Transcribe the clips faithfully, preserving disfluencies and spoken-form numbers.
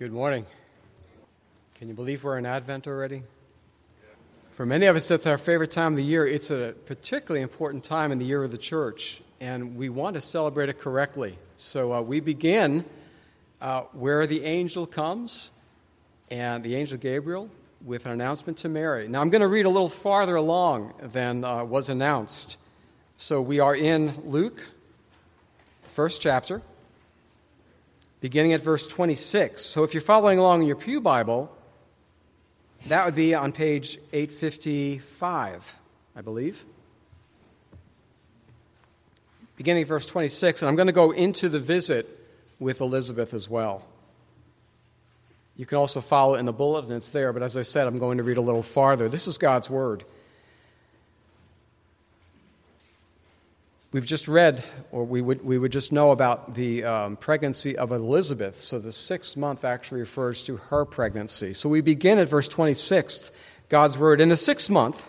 Good morning. Can you believe we're in Advent already? For many of us, that's our favorite time of the year. It's a particularly important time in the year of the church, and we want to celebrate it correctly. So uh, we begin uh, where the angel comes, and the angel Gabriel, with an announcement to Mary. Now, I'm going to read a little farther along than uh, was announced. So we are in Luke, first chapter, beginning at verse twenty-six. So if you're following along in your Pew Bible, that would be on page eight fifty-five, I believe. Beginning at verse twenty-six, and I'm going to go into the visit with Elizabeth as well. You can also follow it in the bulletin, it's there, but as I said, I'm going to read a little farther. This is God's Word. We've just read, or we would we would just know about the um, pregnancy of Elizabeth. So the sixth month actually refers to her pregnancy. So we begin at verse twenty-six, God's Word. In the sixth month,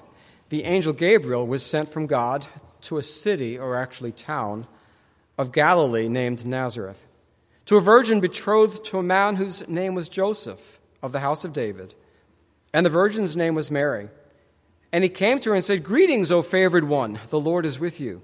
the angel Gabriel was sent from God to a city, or actually town, of Galilee named Nazareth, to a virgin betrothed to a man whose name was Joseph, of the house of David. And the virgin's name was Mary. And he came to her and said, "Greetings, O favored one, the Lord is with you."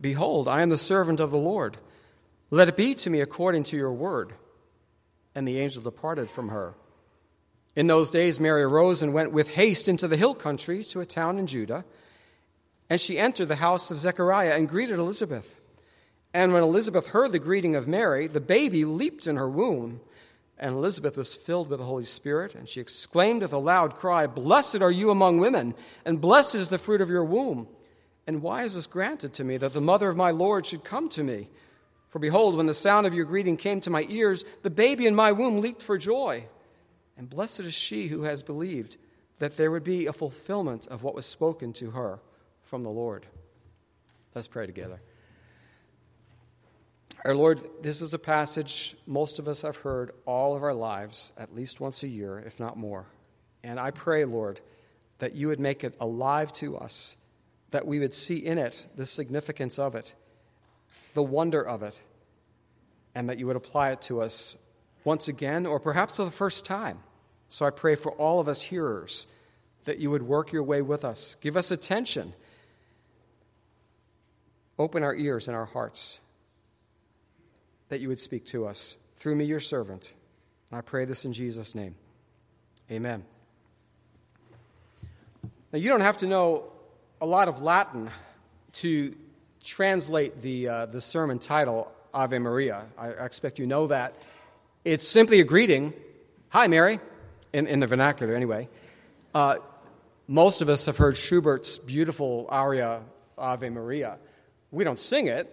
"Behold, I am the servant of the Lord. Let it be to me according to your word." And the angel departed from her. In those days Mary arose and went with haste into the hill country to a town in Judah. And she entered the house of Zechariah and greeted Elizabeth. And when Elizabeth heard the greeting of Mary, the baby leaped in her womb. And Elizabeth was filled with the Holy Spirit, and she exclaimed with a loud cry, "Blessed are you among women, and blessed is the fruit of your womb. And why is this granted to me, that the mother of my Lord should come to me? For behold, when the sound of your greeting came to my ears, the baby in my womb leaped for joy. And blessed is she who has believed that there would be a fulfillment of what was spoken to her from the Lord." Let's pray together. Our Lord, this is a passage most of us have heard all of our lives, at least once a year, if not more. And I pray, Lord, that you would make it alive to us, that we would see in it the significance of it, the wonder of it, and that you would apply it to us once again, or perhaps for the first time. So I pray for all of us hearers that you would work your way with us. Give us attention. Open our ears and our hearts, that you would speak to us through me, your servant. And I pray this in Jesus' name. Amen. Now, you don't have to know a lot of Latin to translate the uh, the sermon title, Ave Maria. I expect you know that. It's simply a greeting, "Hi, Mary," in, in the vernacular anyway. Uh, most of us have heard Schubert's beautiful aria, Ave Maria. We don't sing it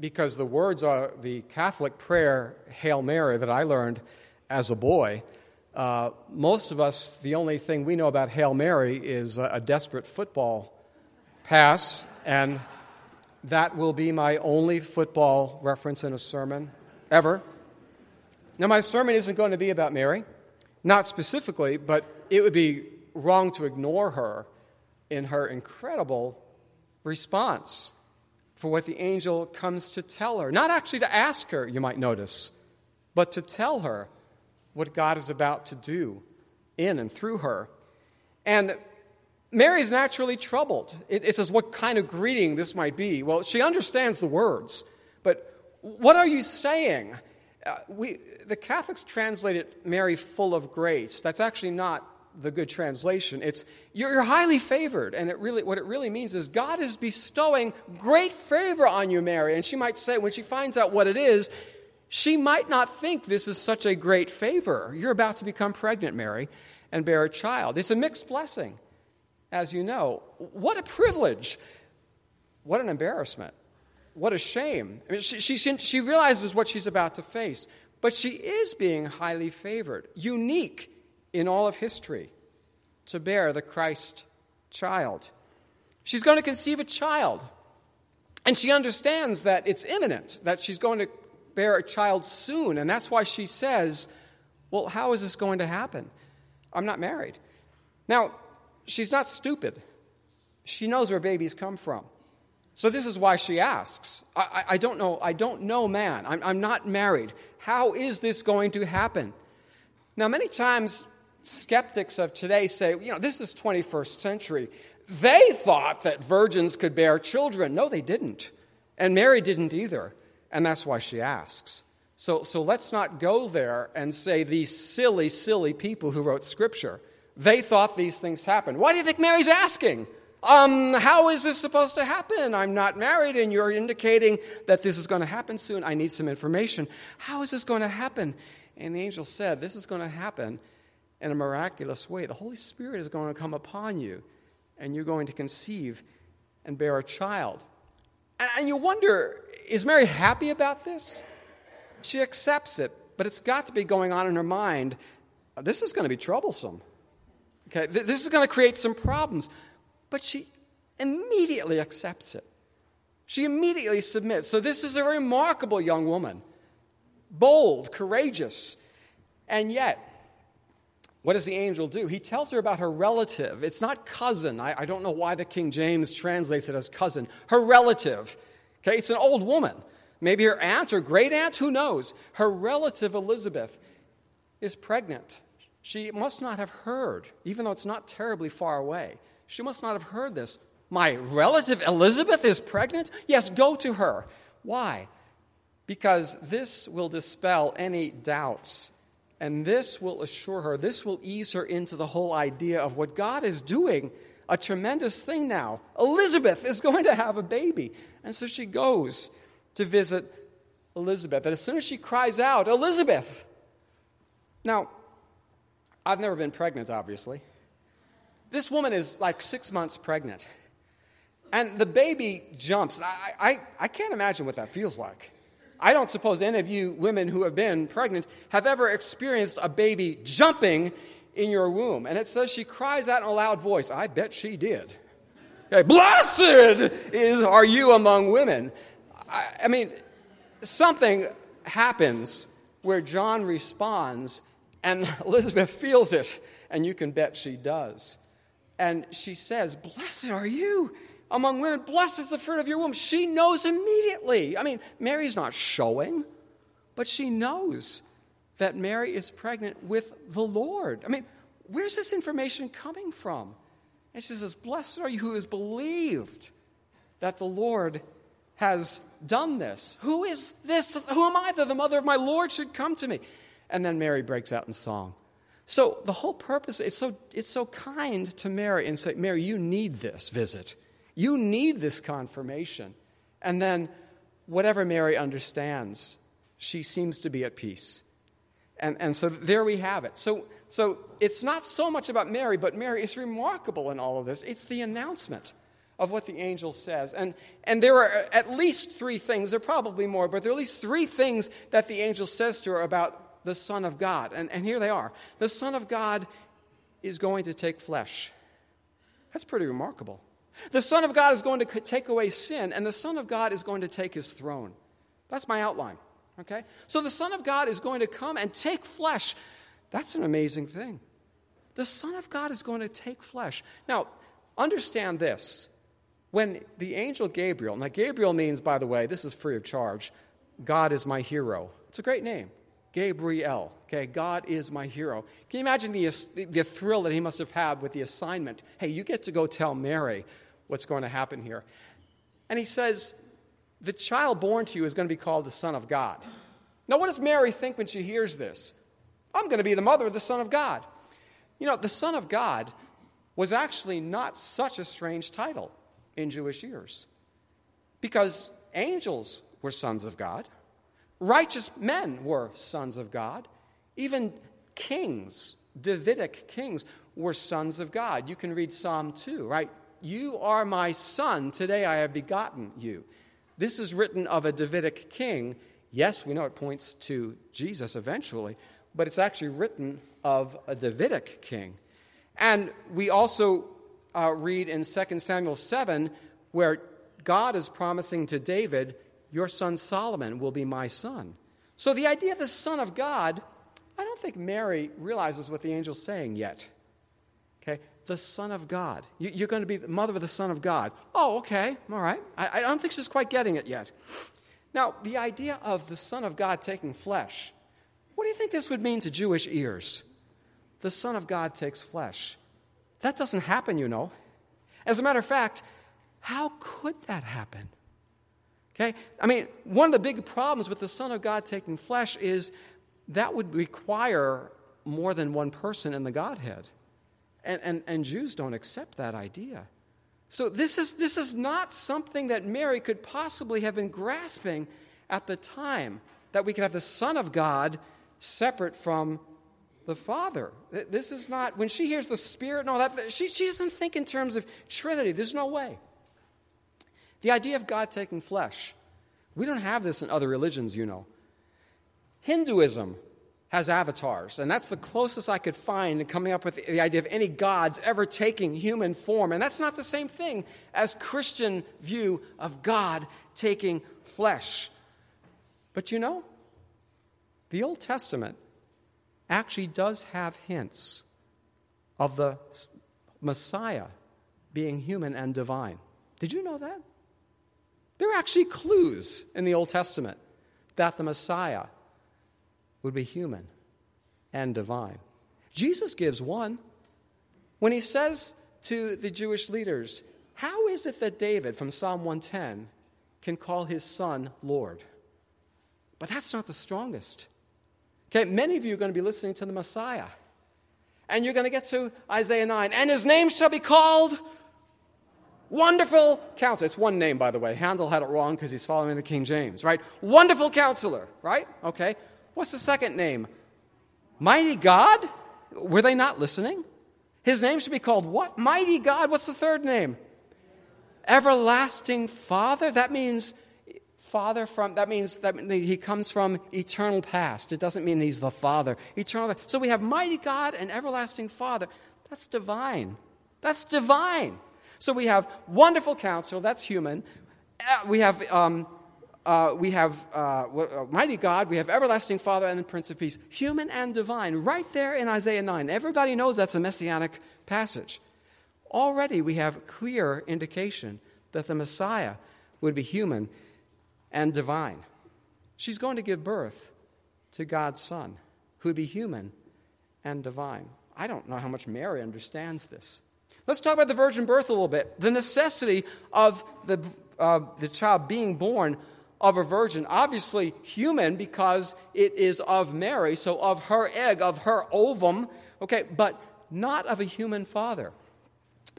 because the words are the Catholic prayer, Hail Mary, that I learned as a boy. Uh, most of us, the only thing we know about Hail Mary is a, a desperate football pass, and that will be my only football reference in a sermon ever. Now, my sermon isn't going to be about Mary, not specifically, but it would be wrong to ignore her in her incredible response for what the angel comes to tell her. Not actually to ask her, you might notice, but to tell her what God is about to do in and through her. And Mary's naturally troubled. It, it says what kind of greeting this might be. Well, she understands the words, but what are you saying? Uh, we, the Catholics translated Mary full of grace. That's actually not the good translation. It's you're, you're highly favored, and it really what it really means is God is bestowing great favor on you, Mary. And she might say, when she finds out what it is, she might not think this is such a great favor. You're about to become pregnant, Mary, and bear a child. It's a mixed blessing, as you know. What a privilege. What an embarrassment. What a shame. I mean, she, she, she realizes what she's about to face, but she is being highly favored, unique in all of history, to bear the Christ child. She's going to conceive a child, and she understands that it's imminent, that she's going to bear a child soon, and that's why she says, well, how is this going to happen? I'm not married. Now, she's not stupid. She knows where babies come from. So this is why she asks, I, I don't know, I don't know, man. I'm, I'm not married. How is this going to happen? Now, many times skeptics of today say, you know, this is twenty-first century. They thought that virgins could bear children. No, they didn't. And Mary didn't either. And that's why she asks. So, so let's not go there and say these silly, silly people who wrote Scripture, they thought these things happened. Why do you think Mary's asking? Um, how is this supposed to happen? I'm not married, and you're indicating that this is going to happen soon. I need some information. How is this going to happen? And the angel said, this is going to happen in a miraculous way. The Holy Spirit is going to come upon you, and you're going to conceive and bear a child. And you wonder, is Mary happy about this? She accepts it, but it's got to be going on in her mind. This is going to be troublesome. Okay, this is going to create some problems. But she immediately accepts it. She immediately submits. So this is a remarkable young woman, bold, courageous. And yet, what does the angel do? He tells her about her relative. It's not cousin. I, I don't know why the King James translates it as cousin. Her relative. Okay, it's an old woman. Maybe her aunt or great aunt, who knows? Her relative Elizabeth is pregnant. She must not have heard, even though it's not terribly far away. She must not have heard this. My relative Elizabeth is pregnant? Yes, go to her. Why? Because this will dispel any doubts, and this will assure her, this will ease her into the whole idea of what God is doing, a tremendous thing now. Elizabeth is going to have a baby. And so she goes to visit Elizabeth. And as soon as she cries out, Elizabeth! Now, I've never been pregnant, obviously. This woman is like six months pregnant, and the baby jumps. I, I, I can't imagine what that feels like. I don't suppose any of you women who have been pregnant have ever experienced a baby jumping in your womb. And it says she cries out in a loud voice. I bet she did. Okay, blessed is are you among women. I, I mean, something happens where John responds, and Elizabeth feels it, and you can bet she does. And she says, blessed are you among women. Blessed is the fruit of your womb. She knows immediately. I mean, Mary's not showing, but she knows that Mary is pregnant with the Lord. I mean, where's this information coming from? And she says, blessed are you who has believed that the Lord has done this. Who is this? Who am I that the mother of my Lord should come to me? And then Mary breaks out in song. So the whole purpose, it's so it's so kind to Mary and say, Mary, you need this visit. You need this confirmation. And then whatever Mary understands, she seems to be at peace. And and so there we have it. So so it's not so much about Mary, but Mary is remarkable in all of this. It's the announcement of what the angel says. And and there are at least three things, there are probably more, but there are at least three things that the angel says to her about the Son of God. And, and here they are. The Son of God is going to take flesh. That's pretty remarkable. The Son of God is going to take away sin, and the Son of God is going to take his throne. That's my outline, okay? So the Son of God is going to come and take flesh. That's an amazing thing. The Son of God is going to take flesh. Now, understand this. When the angel Gabriel, now Gabriel means, by the way, this is free of charge, God is my hero. It's a great name. Gabriel, okay, God is my hero. Can you imagine the, the thrill that he must have had with the assignment? Hey, you get to go tell Mary what's going to happen here. And he says, the child born to you is going to be called the Son of God. Now, what does Mary think when she hears this? I'm going to be the mother of the Son of God. You know, the Son of God was actually not such a strange title in Jewish ears, because angels were sons of God. Righteous men were sons of God. Even kings, Davidic kings, were sons of God. You can read Psalm two, right? You are my son. Today I have begotten you. This is written of a Davidic king. Yes, we know it points to Jesus eventually, but it's actually written of a Davidic king. And we also uh, read in Second Samuel seven where God is promising to David, your son Solomon will be my son. So the idea of the Son of God, I don't think Mary realizes what the angel's saying yet. Okay, the Son of God. You're going to be the mother of the Son of God. Oh, okay, all right. I don't think she's quite getting it yet. Now, the idea of the Son of God taking flesh, what do you think this would mean to Jewish ears? The Son of God takes flesh. That doesn't happen, you know. As a matter of fact, how could that happen? Okay, I mean, one of the big problems with the Son of God taking flesh is that would require more than one person in the Godhead. And, and, and Jews don't accept that idea. So this is, this is not something that Mary could possibly have been grasping at the time, that we could have the Son of God separate from the Father. This is not, when she hears the Spirit and all that, she, she doesn't think in terms of Trinity. There's no way. The idea of God taking flesh, we don't have this in other religions, you know. Hinduism has avatars, and that's the closest I could find in coming up with the idea of any gods ever taking human form. And that's not the same thing as Christian view of God taking flesh. But you know, the Old Testament actually does have hints of the Messiah being human and divine. Did you know that? There are actually clues in the Old Testament that the Messiah would be human and divine. Jesus gives one when he says to the Jewish leaders, how is it that David from Psalm one ten can call his son Lord? But that's not the strongest. Okay, many of you are going to be listening to the Messiah, and you're going to get to Isaiah nine, and his name shall be called Wonderful Counselor. It's one name, by the way. Handel had it wrong because he's following the King James, right? Wonderful Counselor, right? Okay. What's the second name? Mighty God? Were they not listening? His name should be called what? Mighty God. What's the third name? Everlasting Father. That means Father from, that means that he comes from eternal past. It doesn't mean he's the Father. Eternal. So we have Mighty God and Everlasting Father. That's divine. That's divine. So we have Wonderful Counselor. That's human. We have... Um, Uh, we have uh, Mighty God, we have Everlasting Father, and the Prince of Peace. Human and divine, right there in Isaiah nine. Everybody knows that's a messianic passage. Already we have clear indication that the Messiah would be human and divine. She's going to give birth to God's Son, who would be human and divine. I don't know how much Mary understands this. Let's talk about the virgin birth a little bit. The necessity of the, uh, the child being born of a virgin, obviously human because it is of Mary, so of her egg, of her ovum, okay, but not of a human father.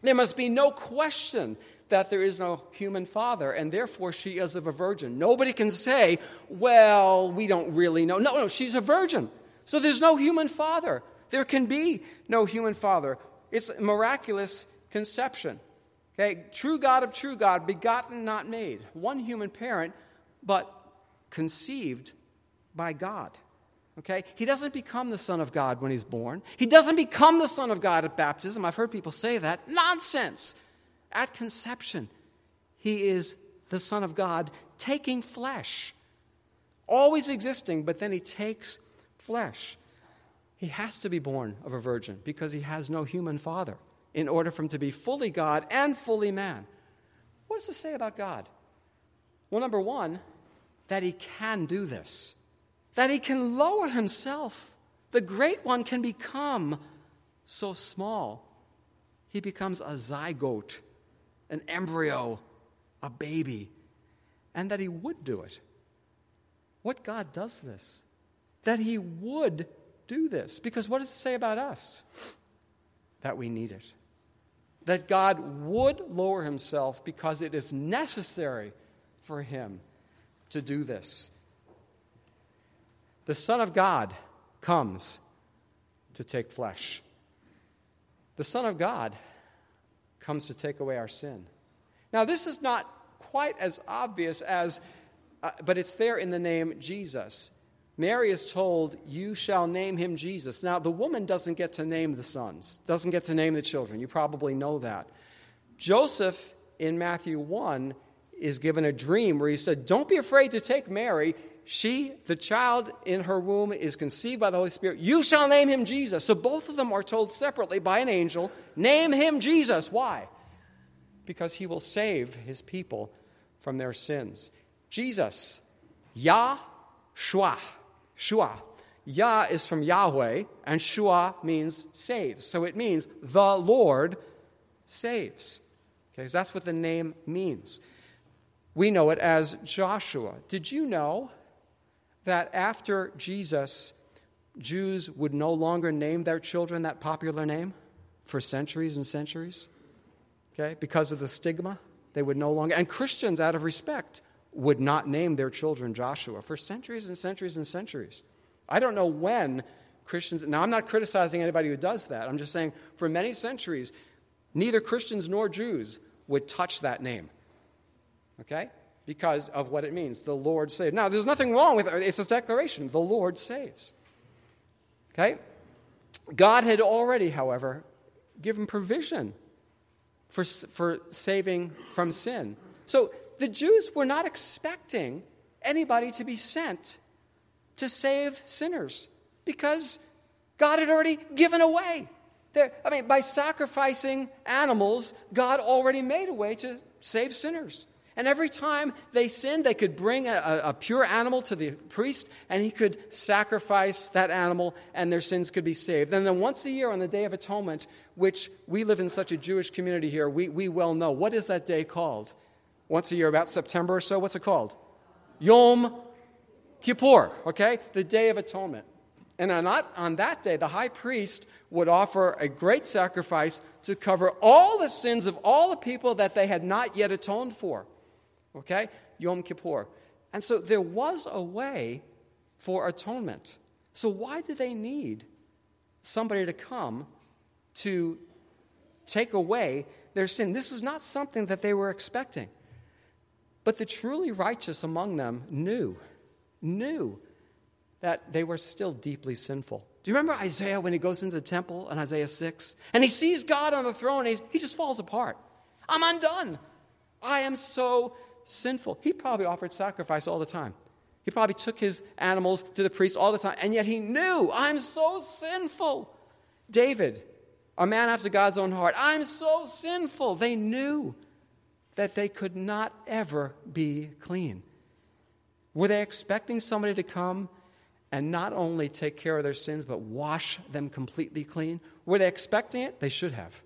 There must be no question that there is no human father, and therefore she is of a virgin. Nobody can say, well, we don't really know. No, no, she's a virgin. So there's no human father. There can be no human father. It's a miraculous conception. Okay, true God of true God, begotten, not made. One human parent, but conceived by God, okay? He doesn't become the Son of God when he's born. He doesn't become the Son of God at baptism. I've heard people say that. Nonsense. At conception, he is the Son of God taking flesh, always existing, but then he takes flesh. He has to be born of a virgin because he has no human father in order for him to be fully God and fully man. What does this say about God? Well, number one, that he can do this, that he can lower himself. The great one can become so small, he becomes a zygote, an embryo, a baby, and that he would do it. What God does this? That he would do this. Because what does it say about us? That we need it. That God would lower himself because it is necessary for him to do this. The Son of God comes to take flesh. The Son of God comes to take away our sin. Now, this is not quite as obvious as, uh, but it's there in the name Jesus. Mary is told, you shall name him Jesus. Now, the woman doesn't get to name the sons, doesn't get to name the children. You probably know that. Joseph, in Matthew one, is given a dream where he said, don't be afraid to take Mary. She, the child in her womb, is conceived by the Holy Spirit. You shall name him Jesus. So both of them are told separately by an angel, name him Jesus. Why? Because he will save his people from their sins. Jesus, Yah, Shua. Shua. Yah is from Yahweh, and Shua means saves. So it means the Lord saves. Okay, so that's what the name means. We know it as Joshua. Did you know that after Jesus, Jews would no longer name their children that popular name for centuries and centuries? Okay, because of the stigma, they would no longer, and Christians, out of respect, would not name their children Joshua for centuries and centuries and centuries. I don't know when Christians, now I'm not criticizing anybody who does that. I'm just saying for many centuries, neither Christians nor Jews would touch that name, okay, because of what it means, the Lord saves. Now, there's nothing wrong with it. It's a declaration, the Lord saves, okay? God had already, however, given provision for, for saving from sin. So, the Jews were not expecting anybody to be sent to save sinners because God had already given a way. There, I mean, by sacrificing animals, God already made a way to save sinners. And every time they sinned, they could bring a, a pure animal to the priest, and he could sacrifice that animal, and their sins could be saved. And then once a year on the Day of Atonement, which we live in such a Jewish community here, we, we well know, what is that day called? Once a year, about September or so, what's it called? Yom Kippur, okay? The Day of Atonement. And on that, on that day, the high priest would offer a great sacrifice to cover all the sins of all the people that they had not yet atoned for, okay? Yom Kippur. And so there was a way for atonement. So why do they need somebody to come to take away their sin? This is not something that they were expecting. But the truly righteous among them knew, knew that they were still deeply sinful. Do you remember Isaiah when he goes into the temple in Isaiah six? And he sees God on the throne and he just falls apart. I'm undone. I am so sinful. He probably offered sacrifice all the time. He probably took his animals to the priest all the time. And yet he knew, I'm so sinful. David, a man after God's own heart, I'm so sinful. They knew that they could not ever be clean. Were they expecting somebody to come and not only take care of their sins, but wash them completely clean? Were they expecting it? They should have.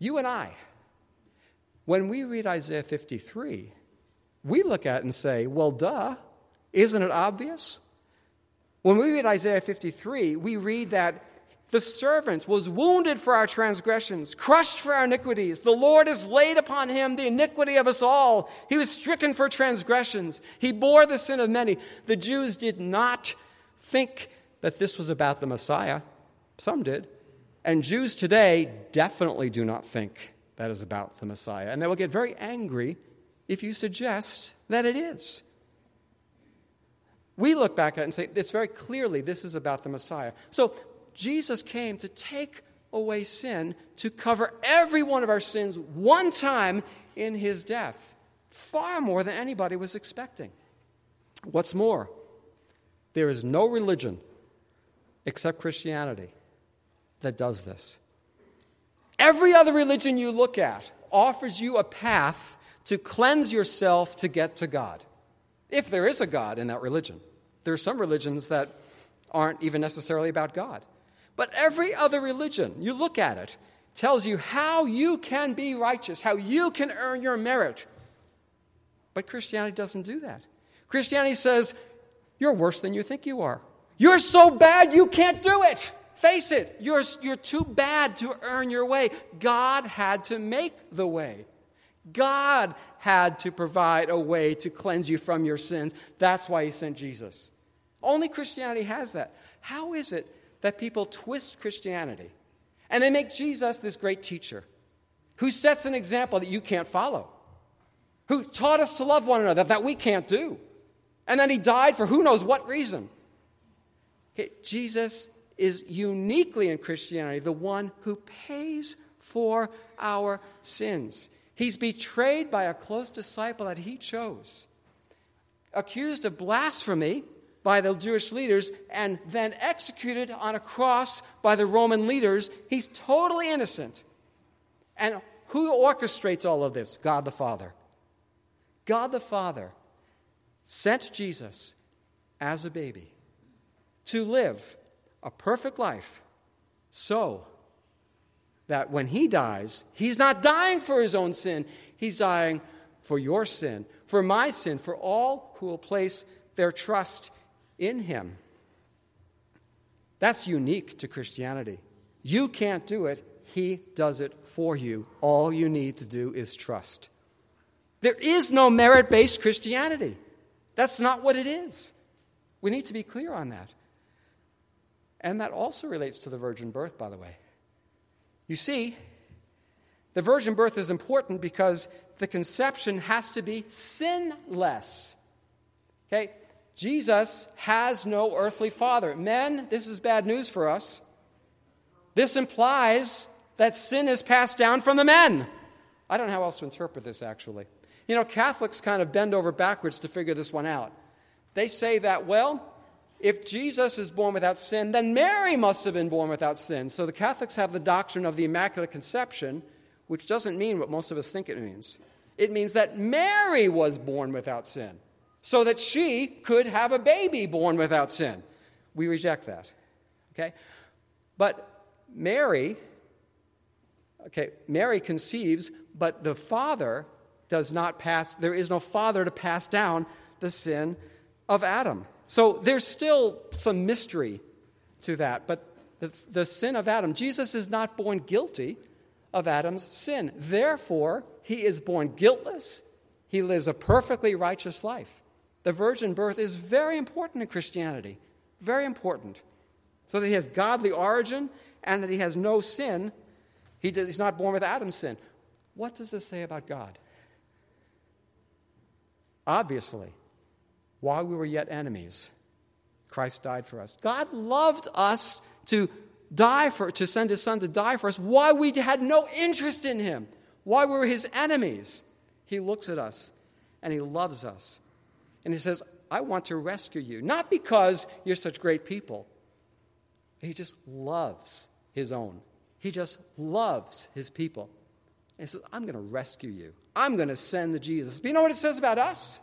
You and I, when we read Isaiah fifty-three, we look at it and say, well, duh, isn't it obvious? When we read Isaiah fifty-three, we read that the servant was wounded for our transgressions, crushed for our iniquities. The Lord has laid upon him the iniquity of us all. He was stricken for transgressions. He bore the sin of many. The Jews did not think that this was about the Messiah. Some did. And Jews today definitely do not think that is about the Messiah. And they will get very angry if you suggest that it is. We look back at it and say, it's very clearly this is about the Messiah. So, Jesus came to take away sin, to cover every one of our sins one time in his death, far more than anybody was expecting. What's more, there is no religion except Christianity that does this. Every other religion you look at offers you a path to cleanse yourself to get to God, if there is a God in that religion. There are some religions that aren't even necessarily about God. But every other religion, you look at it, tells you how you can be righteous, how you can earn your merit. But Christianity doesn't do that. Christianity says, you're worse than you think you are. You're so bad you can't do it. Face it. You're, you're too bad to earn your way. God had to make the way. God had to provide a way to cleanse you from your sins. That's why he sent Jesus. Only Christianity has that. How is it that people twist Christianity and they make Jesus this great teacher who sets an example that you can't follow, who taught us to love one another that we can't do, and then he died for who knows what reason? Jesus is uniquely in Christianity the one who pays for our sins. He's betrayed by a close disciple that he chose, accused of blasphemy by the Jewish leaders, and then executed on a cross by the Roman leaders. He's totally innocent. And who orchestrates all of this? God the Father. God the Father sent Jesus as a baby to live a perfect life so that when he dies, he's not dying for his own sin. He's dying for your sin, for my sin, for all who will place their trust in him. That's unique to Christianity. You can't do it. He does it for you. All you need to do is trust. There is no merit-based Christianity. That's not what it is. We need to be clear on that. And that also relates to the virgin birth, by the way. You see, the virgin birth is important because the conception has to be sinless. Okay? Jesus has no earthly father. Men, this is bad news for us. This implies that sin is passed down from the men. I don't know how else to interpret this, actually. You know, Catholics kind of bend over backwards to figure this one out. They say that, well, if Jesus is born without sin, then Mary must have been born without sin. So the Catholics have the doctrine of the Immaculate Conception, which doesn't mean what most of us think it means. It means that Mary was born without sin, so that she could have a baby born without sin. We reject that, okay? But Mary, okay, Mary conceives, but the Father does not pass, there is no Father to pass down the sin of Adam. So there's still some mystery to that, but the, the sin of Adam, Jesus is not born guilty of Adam's sin. Therefore, he is born guiltless. He lives a perfectly righteous life. The virgin birth is very important in Christianity, very important, so that he has godly origin and that he has no sin. He does, he's not born with Adam's sin. What does this say about God? Obviously, while we were yet enemies, Christ died for us. God loved us to die for, to send his son to die for us while we had no interest in him, while we were his enemies. He looks at us and he loves us. And he says, I want to rescue you, not because you're such great people. He just loves his own. He just loves his people. And he says, I'm going to rescue you. I'm going to send the Jesus. But you know what it says about us?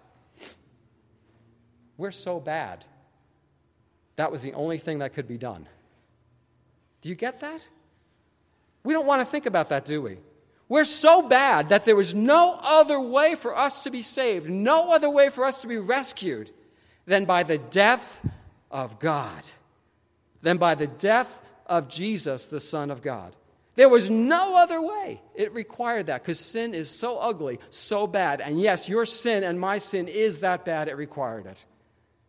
We're so bad. That was the only thing that could be done. Do you get that? We don't want to think about that, do we? We're so bad that there was no other way for us to be saved, no other way for us to be rescued than by the death of God, than by the death of Jesus, the Son of God. There was no other way. It required that because sin is so ugly, so bad. And yes, your sin and my sin is that bad, it required it.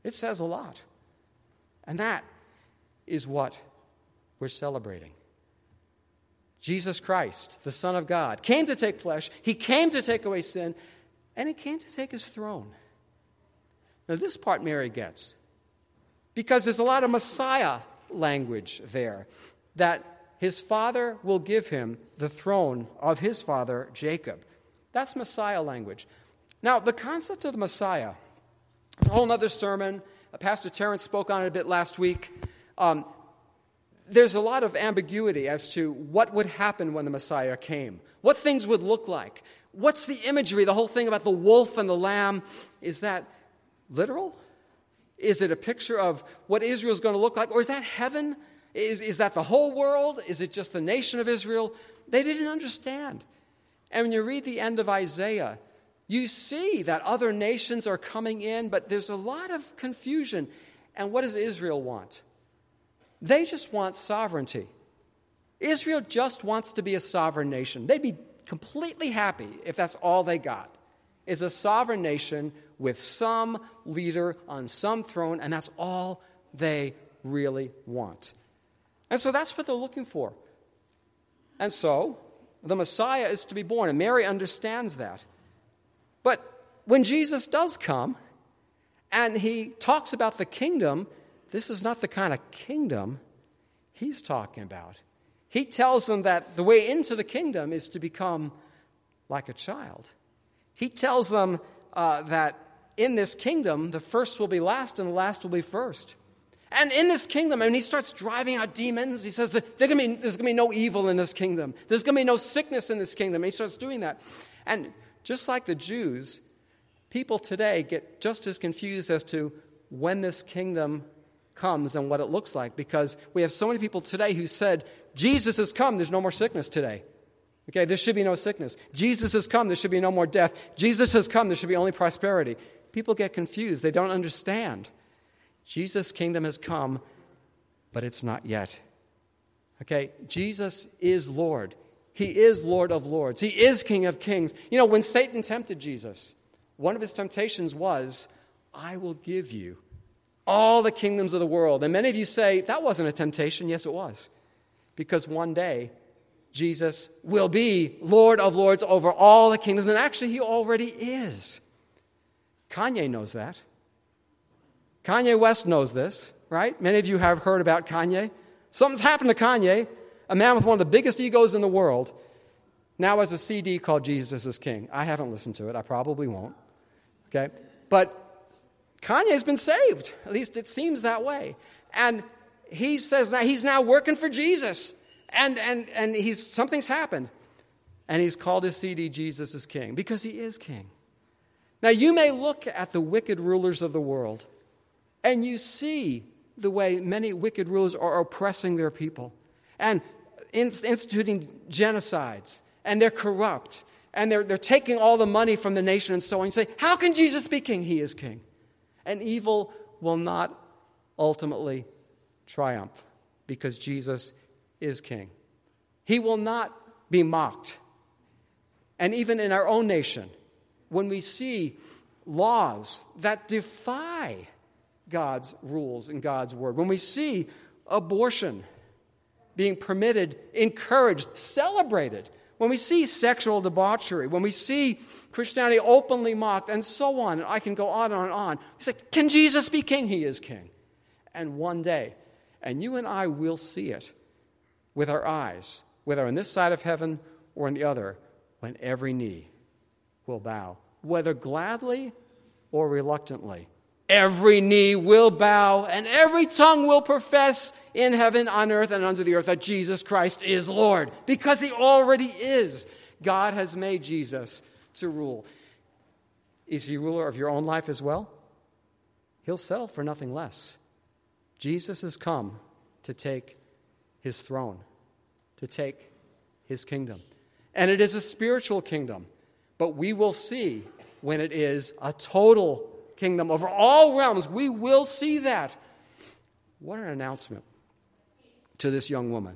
It says a lot. And that is what we're celebrating. Jesus Christ, the Son of God, came to take flesh. He came to take away sin, and he came to take his throne. Now, this part Mary gets because there's a lot of Messiah language there that his father will give him the throne of his father, Jacob. That's Messiah language. Now, the concept of the Messiah, it's a whole other sermon. Pastor Terrence spoke on it a bit last week. Um, there's a lot of ambiguity as to what would happen when the Messiah came, what things would look like. What's the imagery, the whole thing about the wolf and the lamb? Is that literal? Is it a picture of what Israel's going to look like? Or is that heaven? Is, is that the whole world? Is it just the nation of Israel? They didn't understand. And when you read the end of Isaiah, You see that other nations are coming in, but there's a lot of confusion. And what does Israel want? They just want sovereignty. Israel just wants to be a sovereign nation. They'd be completely happy if that's all they got, is a sovereign nation with some leader on some throne, and that's all they really want. And so that's what they're looking for. And so the Messiah is to be born, and Mary understands that. But when Jesus does come and he talks about the kingdom, this is not the kind of kingdom he's talking about. He tells them that the way into the kingdom is to become like a child. He tells them uh, that in this kingdom, the first will be last and the last will be first. And in this kingdom, and he starts driving out demons. He says that there's going to be no evil in this kingdom. There's going to be no sickness in this kingdom. And he starts doing that. And just like the Jews, people today get just as confused as to when this kingdom comes and what it looks like, because we have so many people today who said, Jesus has come, there's no more sickness today. Okay, there should be no sickness. Jesus has come, there should be no more death. Jesus has come, there should be only prosperity. People get confused. They don't understand. Jesus' kingdom has come, but it's not yet. Okay, Jesus is Lord. He is Lord of Lords. He is King of Kings. You know, when Satan tempted Jesus, one of his temptations was, I will give you all the kingdoms of the world. And many of you say, that wasn't a temptation. Yes, it was. Because one day, Jesus will be Lord of Lords over all the kingdoms. And actually, he already is. Kanye knows that. Kanye West knows this, right? Many of you have heard about Kanye. Something's happened to Kanye, a man with one of the biggest egos in the world. Now has a C D called Jesus is King. I haven't listened to it. I probably won't. Okay? But Kanye's been saved. At least it seems that way. And he says that he's now working for Jesus. And and and he's something's happened. And he's called his C D Jesus is King, because he is king. Now you may look at the wicked rulers of the world, and you see the way many wicked rulers are oppressing their people and instituting genocides, and they're corrupt, and they're they're taking all the money from the nation and so on. You say, how can Jesus be king? He is king. And evil will not ultimately triumph, because Jesus is king. He will not be mocked. And even in our own nation, when we see laws that defy God's rules and God's word, when we see abortion being permitted, encouraged, celebrated, when we see sexual debauchery, when we see Christianity openly mocked, and so on, and I can go on and on. It's like, can Jesus be king? He is king. And one day, and you and I will see it with our eyes, whether on this side of heaven or on the other, when every knee will bow, whether gladly or reluctantly. Every knee will bow, and every tongue will profess in heaven, on earth, and under the earth, that Jesus Christ is Lord, because he already is. God has made Jesus to rule. Is he ruler of your own life as well? He'll settle for nothing less. Jesus has come to take his throne, to take his kingdom. And it is a spiritual kingdom, but we will see when it is a total kingdom over all realms. We will see that. What an announcement to this young woman.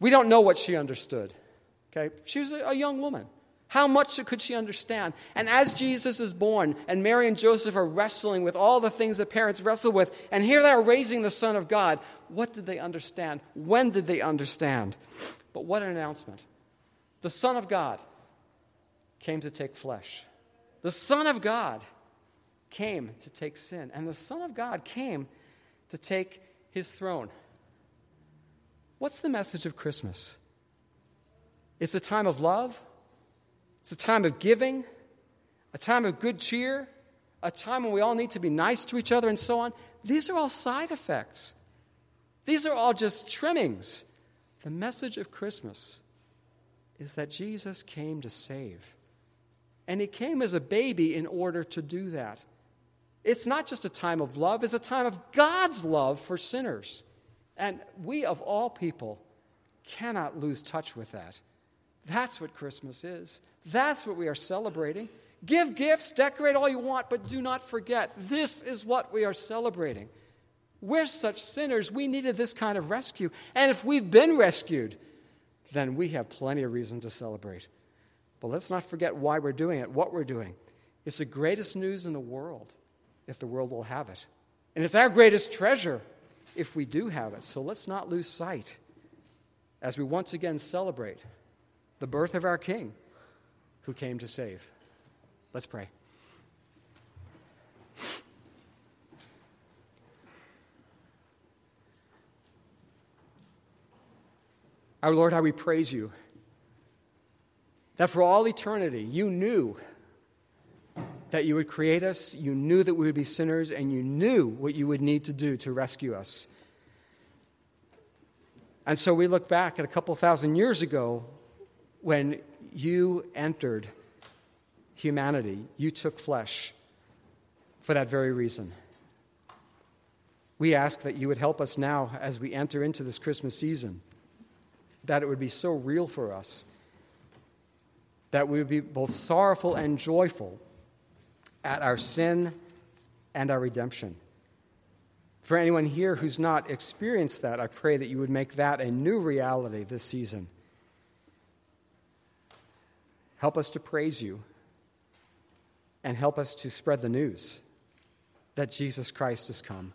We don't know what she understood. Okay, she was a young woman. How much could she understand? And as Jesus is born, and Mary and Joseph are wrestling with all the things that parents wrestle with, and here they are raising the Son of God, what did they understand? When did they understand? But what an announcement. The Son of God came to take flesh. The Son of God came to take sin. And the Son of God came to take his throne. What's the message of Christmas? It's a time of love. It's a time of giving. A time of good cheer. A time when we all need to be nice to each other and so on. These are all side effects. These are all just trimmings. The message of Christmas is that Jesus came to save. And he came as a baby in order to do that. It's not just a time of love. It's a time of God's love for sinners. And we, of all people, cannot lose touch with that. That's what Christmas is. That's what we are celebrating. Give gifts, decorate all you want, but do not forget, this is what we are celebrating. We're such sinners, we needed this kind of rescue. And if we've been rescued, then we have plenty of reason to celebrate. But let's not forget why we're doing it, what we're doing. It's the greatest news in the world, if the world will have it. And it's our greatest treasure, if we do have it. So let's not lose sight as we once again celebrate the birth of our King who came to save. Let's pray. Our Lord, how we praise you that for all eternity you knew that you would create us, you knew that we would be sinners, and you knew what you would need to do to rescue us. And so we look back at a couple thousand years ago when you entered humanity, you took flesh for that very reason. We ask that you would help us now as we enter into this Christmas season, that it would be so real for us, that we would be both sorrowful and joyful at our sin and our redemption. For anyone here who's not experienced that, I pray that you would make that a new reality this season. Help us to praise you and help us to spread the news that Jesus Christ has come.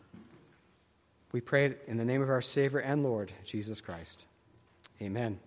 We pray it in the name of our Savior and Lord, Jesus Christ. Amen.